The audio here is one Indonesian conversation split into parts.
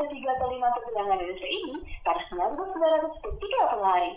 ketiga atau lima persidangan Indonesia ini pada 19.930 per hari.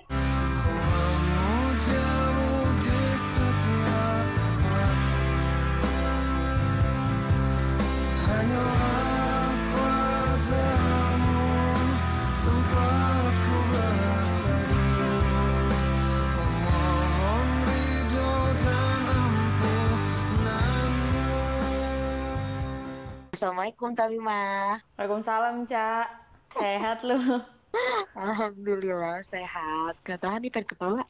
Assalamualaikum Tamimah. Waalaikumsalam Cak. Sehat lu? Alhamdulillah sehat. Gak tahan nih pengen ketawa.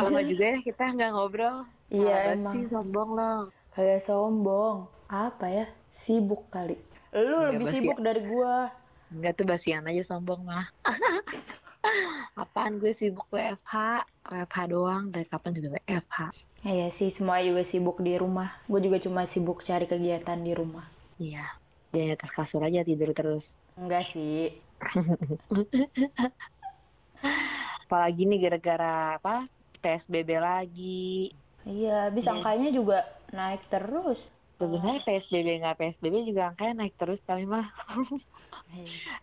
Lama juga ya kita gak ngobrol. Iya emang. Berarti sombong lo. Kagak sombong. Apa ya? Sibuk kali. Lu nggak lebih sibuk dari gua. Enggak tuh basian aja sombong mah. Apaan gue sibuk WFH. WFH doang, dari kapan juga WFH. Iya sih, semua juga sibuk di rumah. Gue juga cuma sibuk cari kegiatan di rumah. Iya, jadi atas kasur aja tidur terus. Enggak sih. Apalagi nih gara-gara apa? PSBB lagi. Iya, habis angkanya juga naik terus. Sebenarnya PSBB nggak PSBB juga angkanya naik terus, tapi mah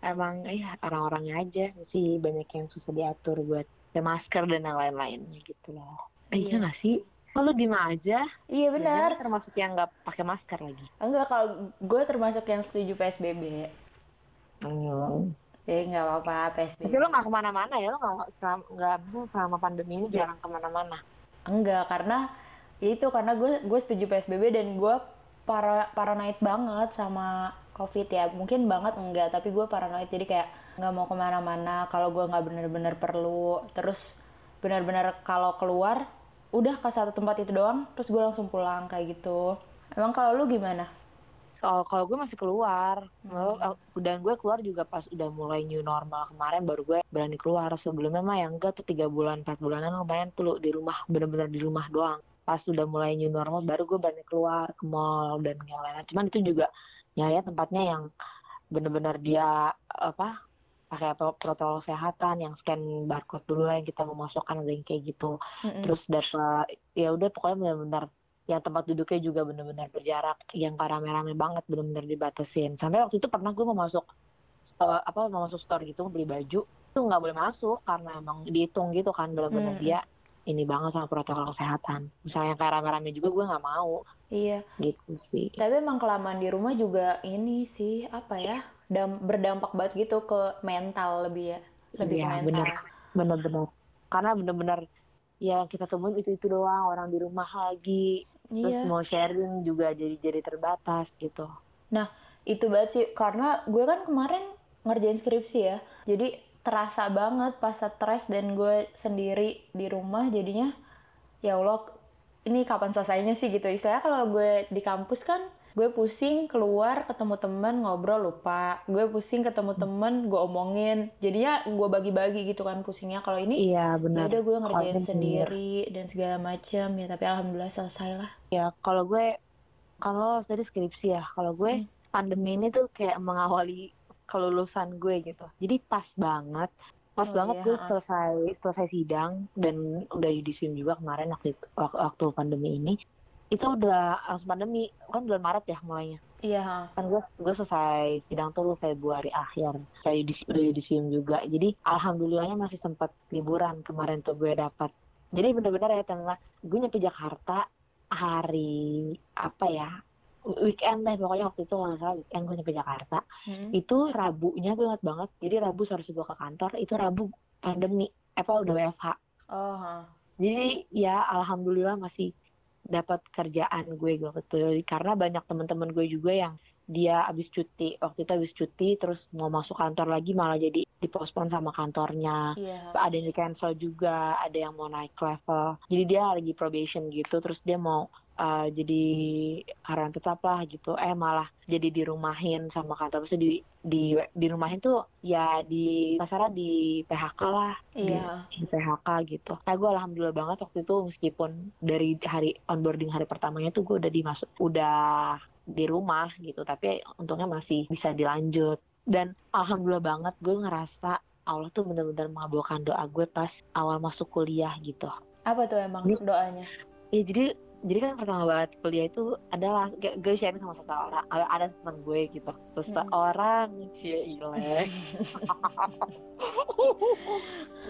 emang ya orang-orangnya aja masih banyak yang susah diatur buat masker dan lain-lainnya gitu loh. Iya nggak sih? Kalau di mana aja? Iya benar. Termasuk yang nggak pakai masker lagi. Enggak, kalau gue termasuk yang setuju PSBB. Ya nggak apa-apa PSBB. Tapi lo nggak kemana-mana ya? Lo nggak selama pandemi ini jarang kemana-mana. Enggak, karena itu karena gue setuju PSBB dan gue paranoid banget sama COVID ya. Mungkin banget enggak, tapi gue paranoid jadi kayak nggak mau kemana-mana. Kalau gue nggak benar-benar perlu, terus benar-benar kalau keluar udah ke satu tempat itu doang, terus gue langsung pulang kayak gitu. Emang kalau lu gimana? Kalau gue masih keluar, dan gue keluar juga pas udah mulai new normal kemarin baru gue berani keluar. Sebelumnya mah yang enggak tuh 3 bulan, 4 bulanan lumayan tuh di rumah, bener-bener di rumah doang. Pas udah mulai new normal baru gue berani keluar ke mall dan yang lain-lain. Cuman itu juga nyari tempatnya yang bener-bener dia apa? Pakai protokol kesehatan yang scan barcode dulu lah yang kita memasukkan ada yang kayak gitu. Terus data ya udah pokoknya benar-benar yang tempat duduknya juga benar-benar berjarak, yang gak rame-rame banget benar-benar dibatasin. Sampai waktu itu pernah gue mau masuk store gitu beli baju itu nggak boleh masuk karena emang dihitung gitu kan benar-benar dia ini banget sama protokol kesehatan. Misalnya yang kayak rame-rame juga gue nggak mau. Iya. Gitu sih. Tapi emang kelamaan di rumah juga ini sih apa ya? Berdampak banget gitu ke mental lebih ya. Lebih iya, ke mental. Benar. Karena benar-benar ya kita temuin itu doang orang di rumah lagi. Iya. Terus mau sharing juga jadi terbatas gitu. Nah, itu banget sih karena gue kan kemarin ngerjain skripsi ya. Jadi terasa banget pas stres dan gue sendiri di rumah jadinya ya Allah ini kapan selesainya sih gitu. Istilahnya kalau gue di kampus kan gue pusing keluar ketemu teman ngobrol lupa, gue pusing ketemu teman gue omongin jadinya gue bagi-bagi gitu kan pusingnya. Kalau ini iya benar udah gue ngerjain kalo sendiri bener. Dan segala macam ya, tapi alhamdulillah selesai lah ya. Kalau dari skripsi ya, kalau gue pandemi ini tuh kayak mengawali kelulusan gue gitu. Jadi pas banget gue selesai sidang dan udah yudisium juga kemarin waktu pandemi ini. Itu udah langsung pandemi kan bulan Maret ya mulainya. Iya. Kan gue selesai sidang tuh Februari akhir. Saya udah yudisium juga. Jadi alhamdulillahnya masih sempat liburan kemarin tuh gue dapat. Jadi benar-benar ya teman-teman, gue nyampe Jakarta hari apa ya? Weekend deh pokoknya waktu itu kalau nggak salah weekend gue nyampe Jakarta. Itu Rabunya gue ingat banget, jadi Rabu harus gue ke kantor, itu Rabu pandemi udah WFH. Jadi ya alhamdulillah masih dapat kerjaan gue betul karena banyak teman-teman gue juga yang dia habis cuti terus mau masuk kantor lagi malah jadi dipospon sama kantornya. Ada yang di cancel juga, ada yang mau naik level jadi dia lagi probation gitu terus dia mau jadi karyawan tetap lah gitu malah jadi dirumahin sama kantor. Maksudnya dirumahin tuh ya di kasarnya di PHK lah. Di PHK gitu. Nah gue alhamdulillah banget waktu itu meskipun dari hari onboarding hari pertamanya tuh gue udah di rumah gitu, tapi untungnya masih bisa dilanjut. Dan alhamdulillah banget gue ngerasa Allah tuh benar-benar mengabulkan doa gue pas awal masuk kuliah gitu. Apa tuh emang doanya? Ya jadi jadi kan pertama banget kuliah itu adalah gue sharing sama satu orang, ada teman gue gitu, terus orang cilek,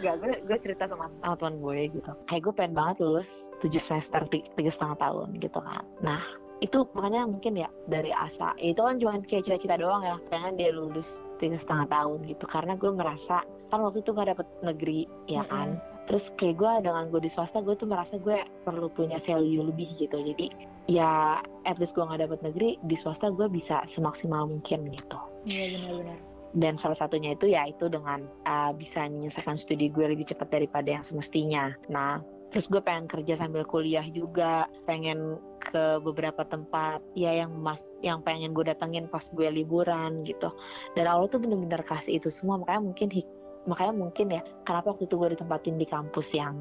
nggak gue cerita sama teman gue gitu, kayak gue pengen banget lulus 7 semester 3,5 tahun gitu kan. Nah itu makanya mungkin ya dari asa itu kan cuma kayak cita-cita doang ya, pengen dia lulus 3,5 tahun gitu, karena gue merasa kan waktu itu gak dapet negeri ya kan. Terus kayak gue dengan gue di swasta, gue tuh merasa gue perlu punya value lebih gitu, jadi ya at least gue gak dapet negeri, di swasta gue bisa semaksimal mungkin gitu. Iya benar-benar. Dan salah satunya itu ya itu dengan bisa menyelesaikan studi gue lebih cepat daripada yang semestinya. Nah terus gue pengen kerja sambil kuliah juga, pengen ke beberapa tempat ya yang pengen gue datengin pas gue liburan gitu. Dan Allah tuh bener-bener kasih itu semua, makanya mungkin ya kenapa waktu itu gue ditempatin di kampus yang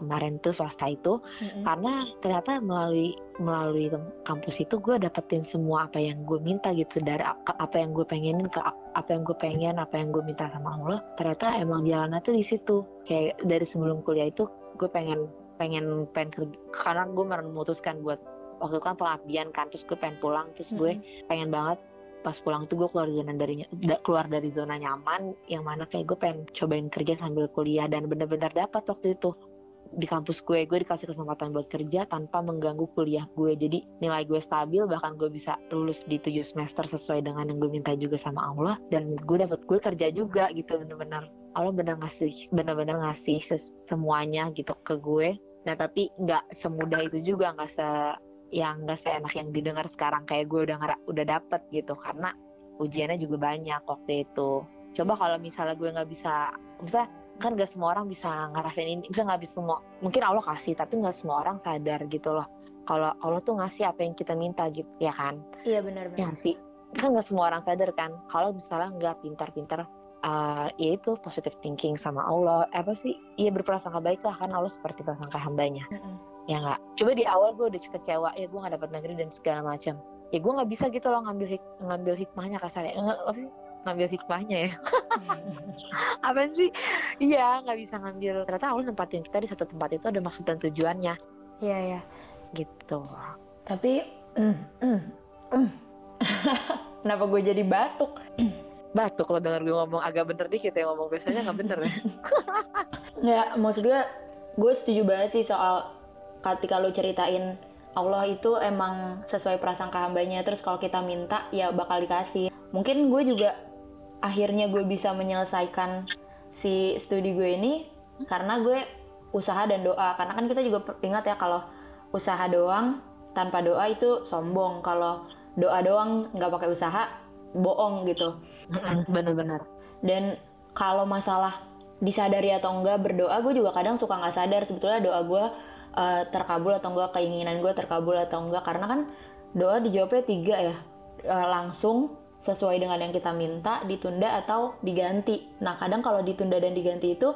kemarin tuh swasta itu, karena ternyata melalui kampus itu gue dapetin semua apa yang gue minta gitu, dari apa yang gue pengenin ke apa yang gue pengen, apa yang gue minta sama Allah. Ternyata emang jalannya tuh di situ. Kayak dari sebelum kuliah itu gue pengen kerja, karena gue memutuskan buat waktu itu kan pengabdian kan, terus gue pengen pulang, terus gue pengen banget pas pulang itu gue keluar dari zona nyaman, yang mana kayak gue pengen cobain kerja sambil kuliah. Dan benar-benar dapat waktu itu di kampus gue dikasih kesempatan buat kerja tanpa mengganggu kuliah gue, jadi nilai gue stabil, bahkan gue bisa lulus di 7 semester sesuai dengan yang gue minta juga sama Allah, dan gue kerja juga gitu. Benar-benar Allah benar-benar ngasih semuanya gitu ke gue. Nah tapi nggak semudah itu juga, nggak seenak yang didengar sekarang kayak gue udah dapet gitu, karena ujiannya juga banyak waktu itu. Coba kalau misalnya gue nggak bisa, misalnya kan gak semua orang bisa ngerasain ini, mungkin Allah kasih tapi gak semua orang sadar gitu loh kalau Allah tuh ngasih apa yang kita minta gitu ya kan. Iya benar-benar ya sih, kan gak semua orang sadar kan kalau misalnya gak pintar-pintar ya itu positive thinking sama Allah, berprasangka baik lah, kan Allah seperti prasangka hambanya. Ya gak, coba di awal gue udah kecewa ya gue gak dapet negeri dan segala macam, ya gue gak bisa gitu loh ngambil hikmahnya kasarnya, ngambil hikmahnya ya. Apaan sih? Iya, nggak bisa ngambil. Ternyata Allah nempatin kita di satu tempat itu ada maksud dan tujuannya. Iya ya. Gitu. Tapi, kenapa gue jadi batuk? Batuk lo denger gue ngomong agak bener dikit ya, ngomong biasanya nggak bener ya. Ya, maksud gue setuju banget sih soal ketika lo ceritain Allah itu emang sesuai prasangka hambanya. Terus kalau kita minta, ya bakal dikasih. Mungkin gue juga akhirnya gue bisa menyelesaikan si studi gue ini karena gue usaha dan doa. Karena kan kita juga ingat ya kalau usaha doang tanpa doa itu sombong, kalau doa doang nggak pakai usaha bohong gitu. Benar-benar. Dan kalau masalah disadari atau enggak berdoa, gue juga kadang suka nggak sadar sebetulnya doa gue terkabul atau enggak, keinginan gue terkabul atau enggak, karena kan doa dijawabnya 3 ya, langsung sesuai dengan yang kita minta, ditunda atau diganti. Nah kadang kalau ditunda dan diganti itu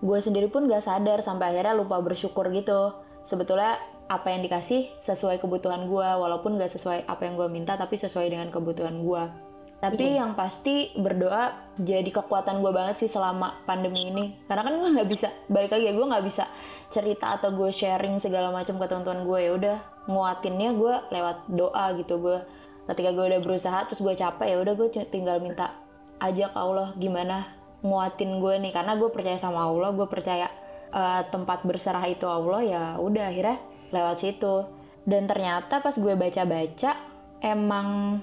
gue sendiri pun gak sadar sampai akhirnya lupa bersyukur gitu. Sebetulnya apa yang dikasih sesuai kebutuhan gue, walaupun gak sesuai apa yang gue minta tapi sesuai dengan kebutuhan gue. Tapi yang pasti berdoa jadi kekuatan gue banget sih selama pandemi ini, karena kan gue gak bisa, balik lagi ya, gue gak bisa cerita atau gue sharing segala macam ke teman-teman gue, ya udah nguatinnya gue lewat doa gitu. Gue ketika gue udah berusaha terus gue capek, ya udah gue tinggal minta aja ke Allah gimana nguatin gue nih, karena gue percaya sama Allah, gue percaya tempat berserah itu Allah, ya udah akhirnya lewat situ. Dan ternyata pas gue baca-baca emang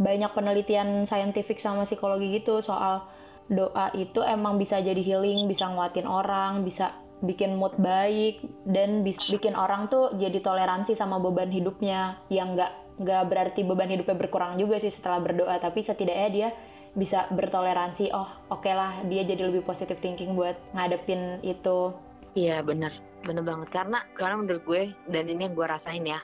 banyak penelitian saintifik sama psikologi gitu soal doa itu emang bisa jadi healing, bisa nguatin orang, bisa bikin mood baik, dan bikin orang tuh jadi toleransi sama beban hidupnya, yang nggak berarti beban hidupnya berkurang juga sih setelah berdoa, tapi setidaknya dia bisa bertoleransi. Oh oke lah, dia jadi lebih positive thinking buat ngadepin itu. Iya bener banget, karena menurut gue, dan ini yang gue rasain ya,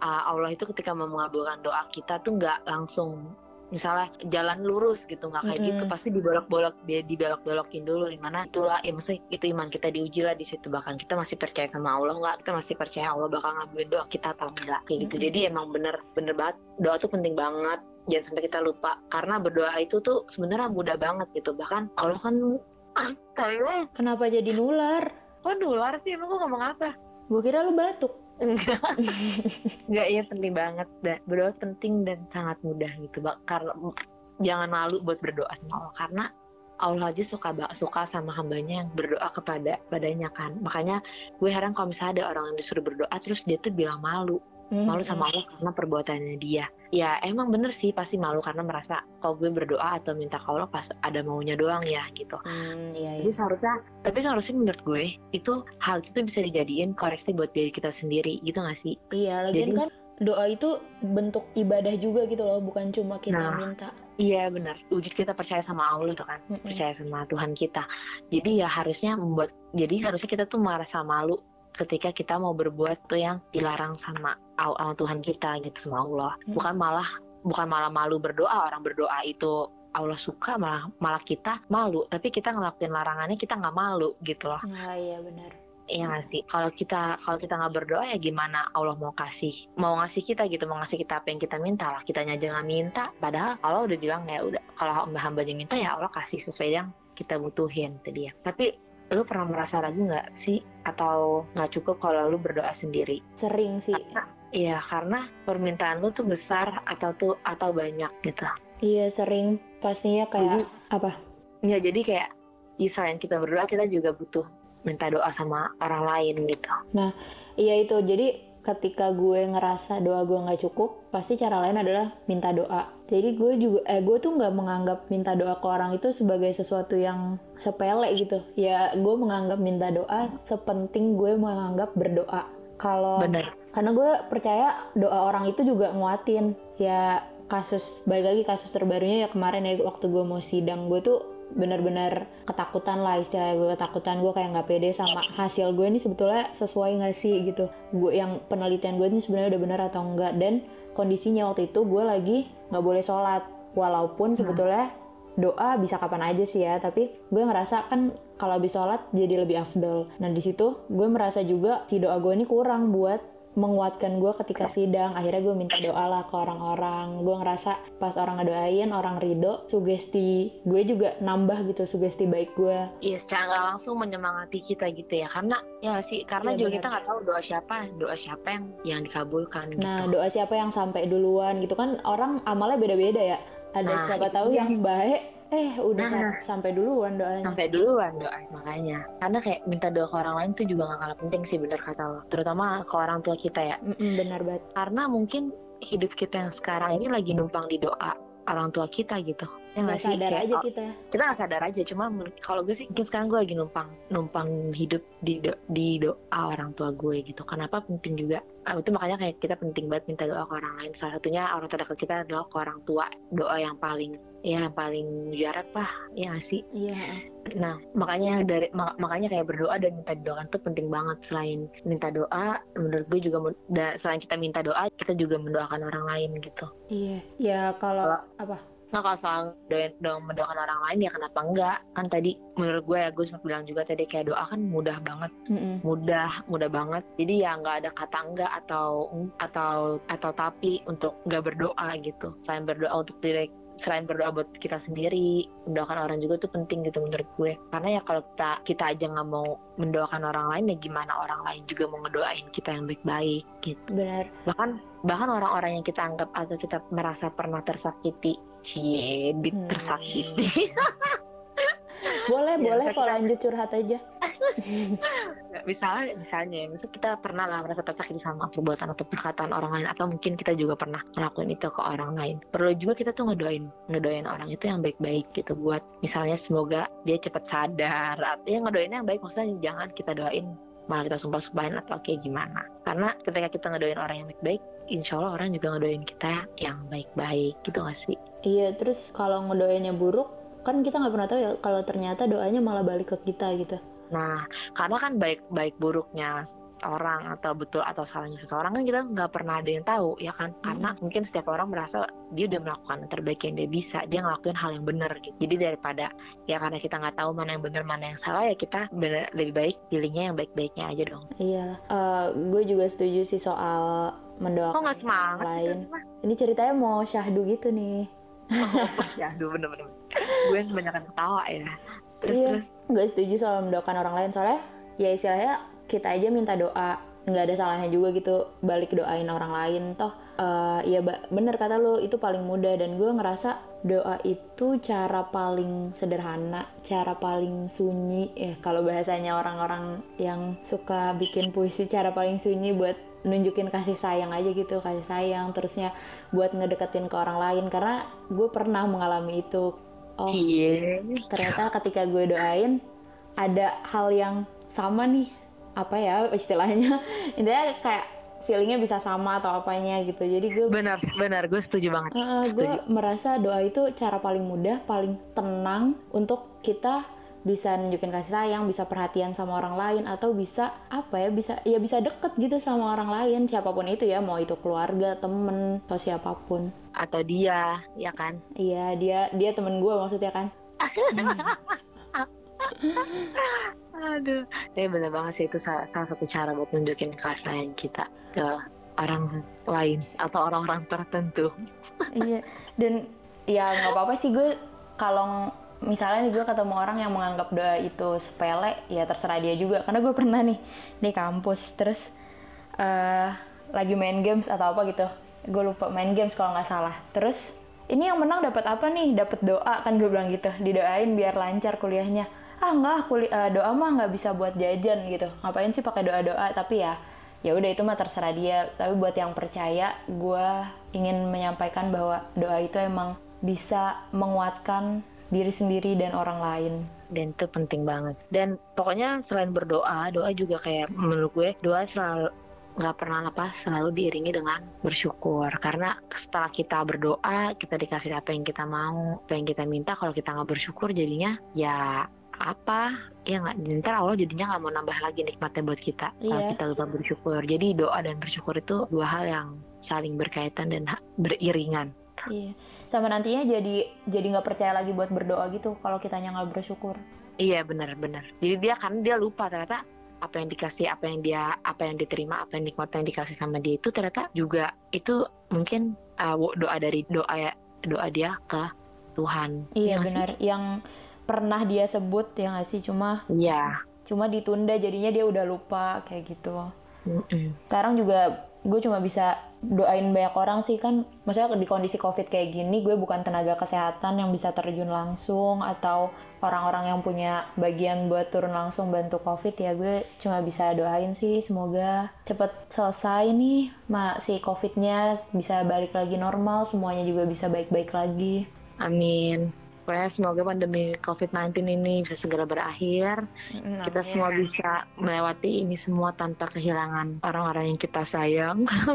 Allah itu ketika mengabulkan doa kita tuh nggak langsung misalnya jalan lurus gitu, nggak kayak gitu, pasti dibolak-bolokin dulu, dimana itulah ya, maksudnya itu iman kita diuji lah di situ, bahkan kita masih percaya sama Allah nggak, kita masih percaya Allah bakal ngabulin doa kita atau enggak kayak gitu. Jadi emang bener banget, doa tuh penting banget, jangan sampai kita lupa, karena berdoa itu tuh sebenarnya mudah banget gitu. Bahkan Allah kan kenapa jadi nular? Kok nular sih, emang gue ngomong apa? Gue kira lu batuk. Enggak, ya penting banget. Berdoa penting dan sangat mudah gitu. Jangan malu buat berdoa sama Allah, karena Allah aja suka sama hambanya yang berdoa kepadanya kan. Makanya gue heran kalau misalnya ada orang yang disuruh berdoa terus dia tuh bilang malu sama Allah karena perbuatannya dia. Ya emang bener sih, pasti malu karena merasa kalau gue berdoa atau minta ke Allah pas ada maunya doang ya gitu. Iya. Jadi seharusnya menurut gue itu hal itu bisa dijadiin koreksi buat diri kita sendiri gitu nggak sih? Iya, lagian kan doa itu bentuk ibadah juga gitu loh, bukan cuma kita minta. Iya benar, wujud kita percaya sama Allah tuh kan, percaya sama Tuhan kita. Jadi ya harusnya kita tuh merasa malu ketika kita mau berbuat tuh yang dilarang sama Tuhan kita gitu, sama Allah. Bukan malah malu berdoa, orang berdoa itu Allah suka, malah kita malu, tapi kita ngelakuin larangannya kita nggak malu gitu loh. Ah iya benar. Iya nggak sih, kalau kita nggak berdoa ya gimana Allah mau ngasih kita gitu, mau ngasih kita apa yang kita minta lah, kitanya aja nggak minta, padahal Allah udah bilang ya udah, kalau hamba-hambanya minta ya Allah kasih sesuai yang kita butuhin tadi ya. Tapi lu pernah merasa ragu nggak sih atau nggak cukup kalau lu berdoa sendiri? Sering sih. Iya, karena permintaan lu tuh besar atau banyak gitu. Iya sering, pastinya kayak jadi, apa? Iya jadi kayak selain kita berdoa kita juga butuh minta doa sama orang lain gitu. Nah, iya itu. Jadi ketika gue ngerasa doa gue nggak cukup, pasti cara lain adalah minta doa. Jadi gue tuh nggak menganggap minta doa ke orang itu sebagai sesuatu yang sepele gitu. Ya, gue menganggap minta doa sepenting gue menganggap berdoa. Karena gue percaya doa orang itu juga nguatin. Ya balik lagi kasus terbarunya ya kemarin ya waktu gue mau sidang, gue tuh benar-benar ketakutan lah, istilahnya gue ketakutan, gue kayak nggak pede sama hasil gue ini sebetulnya sesuai nggak sih gitu, gue yang penelitian gue ini sebenarnya udah benar atau enggak. Dan kondisinya waktu itu gue lagi nggak boleh sholat, walaupun sebetulnya doa bisa kapan aja sih ya, tapi gue ngerasa kan kalau habis sholat jadi lebih afdol. Nah di situ gue merasa juga si doa gue ini kurang buat menguatkan gue ketika sidang. Akhirnya gue minta doa lah ke orang-orang. Gue ngerasa pas orang ngedoain, orang ridho, sugesti gue juga nambah gitu, sugesti baik gue. Iya, secara gak langsung menyemangati kita gitu ya. Karena ya sih, karena ya, juga bener. Kita gak tahu doa siapa yang dikabulkan gitu. Nah doa siapa yang sampai duluan gitu kan, orang amalnya beda-beda ya. Ada siapa tahu yang baik udah sampai duluan doa makanya. Karena kayak minta doa ke orang lain tuh juga gak kalah penting sih, bener kata lo, terutama ke orang tua kita ya. Benar banget, karena mungkin hidup kita yang sekarang ini lagi numpang di doa orang tua kita gitu. Nggak sadar kayak, aja kita nggak sadar aja, cuma kalau gue sih mungkin sekarang gue lagi numpang hidup di doa orang tua gue gitu. Kenapa penting juga itu, makanya kayak kita penting banget minta doa ke orang lain. Salah satunya orang terdekat kita adalah ke orang tua, doa yang paling mujarab lah ya nggak sih. Iya. Nah makanya kayak berdoa dan minta doa itu penting banget. Selain minta doa menurut gue juga selain kita minta doa kita juga mendoakan orang lain gitu. Iya ya kalau apa. Nah kalau soal mendoakan orang lain ya kenapa enggak, kan tadi menurut gue ya, gue sempat bilang juga tadi kayak doa kan mudah banget. Mudah banget, jadi ya nggak ada kata enggak atau tapi untuk nggak berdoa gitu. Selain berdoa buat kita sendiri, mendoakan orang juga tuh penting gitu menurut gue. Karena ya kalau kita aja nggak mau mendoakan orang lain, ya gimana orang lain juga mau ngedoain kita yang baik-baik gitu. Benar. Bahkan orang-orang yang kita anggap atau kita merasa pernah tersakiti, tersakiti. Boleh kalau lanjut curhat aja. misalnya kita pernah lah merasa tersakiti sama perbuatan atau perkataan orang lain, atau mungkin kita juga pernah ngelakuin itu ke orang lain. Perlu juga kita tuh ngedoain orang itu yang baik-baik gitu, buat misalnya semoga dia cepat sadar. Ya ngedoainnya yang baik, maksudnya jangan kita doain malah kita sumpah-sumpahin atau kayak gimana. Karena ketika kita ngedoain orang yang baik-baik, insya Allah orang juga ngedoain kita yang baik-baik gitu gak sih? Iya, terus kalau ngedoainnya buruk kan kita nggak pernah tahu ya kalau ternyata doanya malah balik ke kita gitu. Nah, karena kan baik buruknya orang atau betul atau salahnya seseorang kan kita nggak pernah ada yang tahu ya kan. Karena mungkin setiap orang merasa dia udah melakukan yang terbaik yang dia bisa, dia ngelakuin hal yang benar gitu. Jadi daripada ya karena kita nggak tahu mana yang benar mana yang salah, ya kita lebih baik pilihnya yang baik-baiknya aja dong. Iya, gue juga setuju sih soal mendoakan orang lain. Ini ceritanya mau syahdu gitu nih. Syahdu bener-bener. Gue kebanyakan ketawa ya. Terus. Gue setuju soal mendoakan orang lain, soalnya ya istilahnya kita aja minta doa. nggak ada salahnya juga gitu balik doain orang lain. Toh ya bener kata lo, itu paling mudah. Dan gue ngerasa doa itu cara paling sederhana, cara paling sunyi ya, kalau bahasanya orang-orang yang suka bikin puisi, cara paling sunyi buat nunjukin kasih sayang aja gitu, kasih sayang terusnya buat ngedeketin ke orang lain. Karena gue pernah mengalami itu. Oh yeah. Ternyata ketika gue doain ada hal yang sama nih, apa ya istilahnya, intinya kayak feelingnya bisa sama atau apanya gitu. Jadi gue benar gue setuju banget. Gue merasa doa itu cara paling mudah, paling tenang untuk kita bisa nunjukin kasih sayang, bisa perhatian sama orang lain, atau bisa apa ya, bisa deket gitu sama orang lain, siapapun itu ya, mau itu keluarga, temen, atau siapapun. Atau dia, ya kan? Iya, dia temen gue maksudnya kan. Aduh, tapi bener banget sih, itu salah satu cara buat nunjukin kasih sayang kita ke orang lain atau orang-orang tertentu. Iya, dan ya nggak apa-apa sih gue kalau misalnya nih gue ketemu orang yang menganggap doa itu sepele, ya terserah dia juga. Karena gue pernah nih di kampus terus lagi main games atau apa gitu, gue lupa, main games kalau nggak salah. Terus ini yang menang dapat apa nih? Dapat doa kan, gue bilang gitu, didoain biar lancar kuliahnya. Ah enggak, doa mah nggak bisa buat jajan gitu, ngapain sih pakai doa-doa. Tapi ya udah itu mah terserah dia. Tapi buat yang percaya, gue ingin menyampaikan bahwa doa itu emang bisa menguatkan diri sendiri dan orang lain, dan itu penting banget. Dan pokoknya selain berdoa, doa juga kayak menurut gue doa selalu nggak pernah lepas, selalu diiringi dengan bersyukur. Karena setelah kita berdoa, kita dikasih apa yang kita mau, apa yang kita minta. Kalau kita nggak bersyukur, jadinya ya apa ya, ntar Allah jadinya nggak mau nambah lagi nikmatnya buat kita. Iya. Kalau kita lupa bersyukur. Jadi doa dan bersyukur itu dua hal yang saling berkaitan dan beriringan. Iya, sama nantinya jadi nggak percaya lagi buat berdoa gitu kalau kitanya nggak bersyukur. Iya, benar-benar. Jadi dia lupa ternyata apa yang dikasih, apa yang diterima, apa yang nikmat yang dikasih sama dia itu ternyata juga itu mungkin doa dari doa dia ke Tuhan. Iya, benar. Yang pernah dia sebut ya nggak sih, cuma ditunda, jadinya dia udah lupa kayak gitu. Sekarang juga gue cuma bisa doain banyak orang sih kan, maksudnya di kondisi COVID kayak gini gue bukan tenaga kesehatan yang bisa terjun langsung atau orang-orang yang punya bagian buat turun langsung bantu COVID. Ya gue cuma bisa doain sih semoga cepet selesai nih si COVID-nya, bisa balik lagi normal, semuanya juga bisa baik-baik lagi. Amin. Pokoknya semoga pandemi COVID-19 ini bisa segera berakhir. Kita semua bisa melewati ini semua tanpa kehilangan orang-orang yang kita sayang. Iya,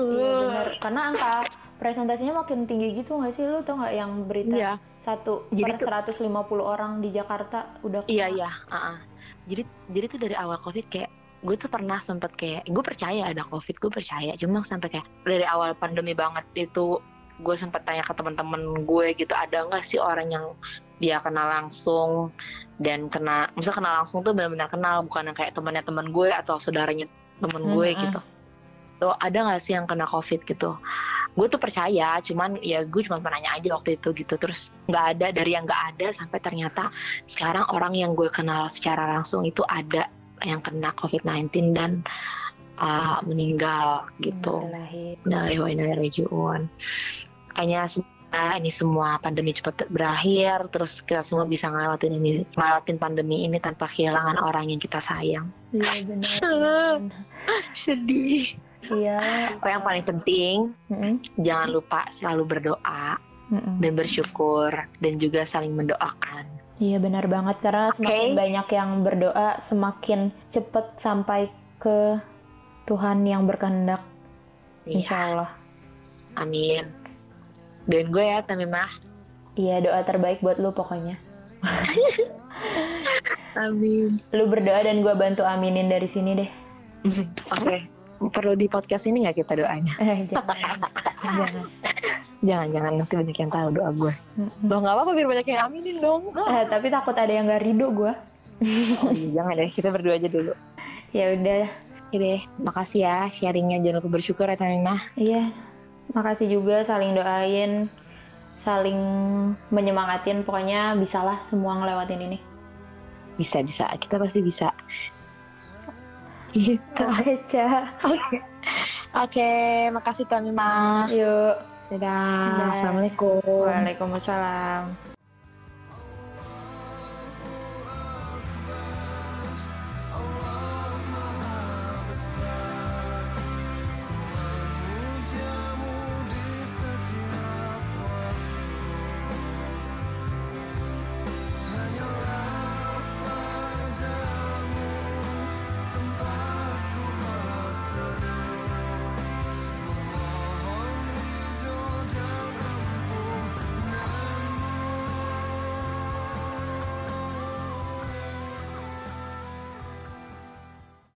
benar. Karena angka presentasinya makin tinggi gitu nggak sih? Lu tau nggak yang berita 1/150 orang di Jakarta udah kena? Iya. Jadi tuh dari awal COVID kayak gue tuh pernah sempet kayak gue percaya ada COVID, gue percaya. Cuma sampai kayak dari awal pandemi banget itu gue sempat tanya ke teman-teman gue gitu, ada nggak sih orang yang dia kenal langsung dan misalnya kenal langsung tuh benar-benar kenal, bukan yang kayak temannya teman gue atau saudaranya teman gue gitu. Tuh ada nggak sih yang kena COVID gitu? Gue tuh percaya, cuman ya gue cuma nanya aja waktu itu gitu. Terus nggak ada, dari yang nggak ada sampai ternyata sekarang orang yang gue kenal secara langsung itu ada yang kena COVID-19 dan meninggal gitu. Innalillahi wa inna ilaihi raji'un. Kayaknya ini semua pandemi cepat berakhir, terus kita semua bisa ngelewatin pandemi ini tanpa kehilangan orang yang kita sayang. Iya, benar. Sedih. Iya. Yang paling penting, jangan lupa selalu berdoa dan bersyukur dan juga saling mendoakan. Iya, benar banget. Karena semakin banyak yang berdoa, semakin cepat sampai ke Tuhan yang berkehendak, insyaallah. Amin. Doain gue ya, Tamimah. Iya, doa terbaik buat lu pokoknya. Amin. Lu berdoa dan gue bantu aminin dari sini deh. Oke. Perlu di podcast ini nggak kita doanya? Jangan. Jangan nanti banyak yang tahu doa gue. Loh, nggak apa-apa biar banyak yang aminin dong. Tapi takut ada yang nggak ridho gue. Oh, jangan deh, kita berdua aja dulu. Ya udah. Oke deh, makasih ya sharingnya, jangan lupa bersyukur ya Tamimah. Iya, makasih juga, saling doain, saling menyemangatin, pokoknya bisalah semua ngelewatin ini. Bisa, kita pasti bisa. gitu aja. Oke, makasih Tamimah. Yuk. Dadah. Assalamualaikum. Waalaikumsalam.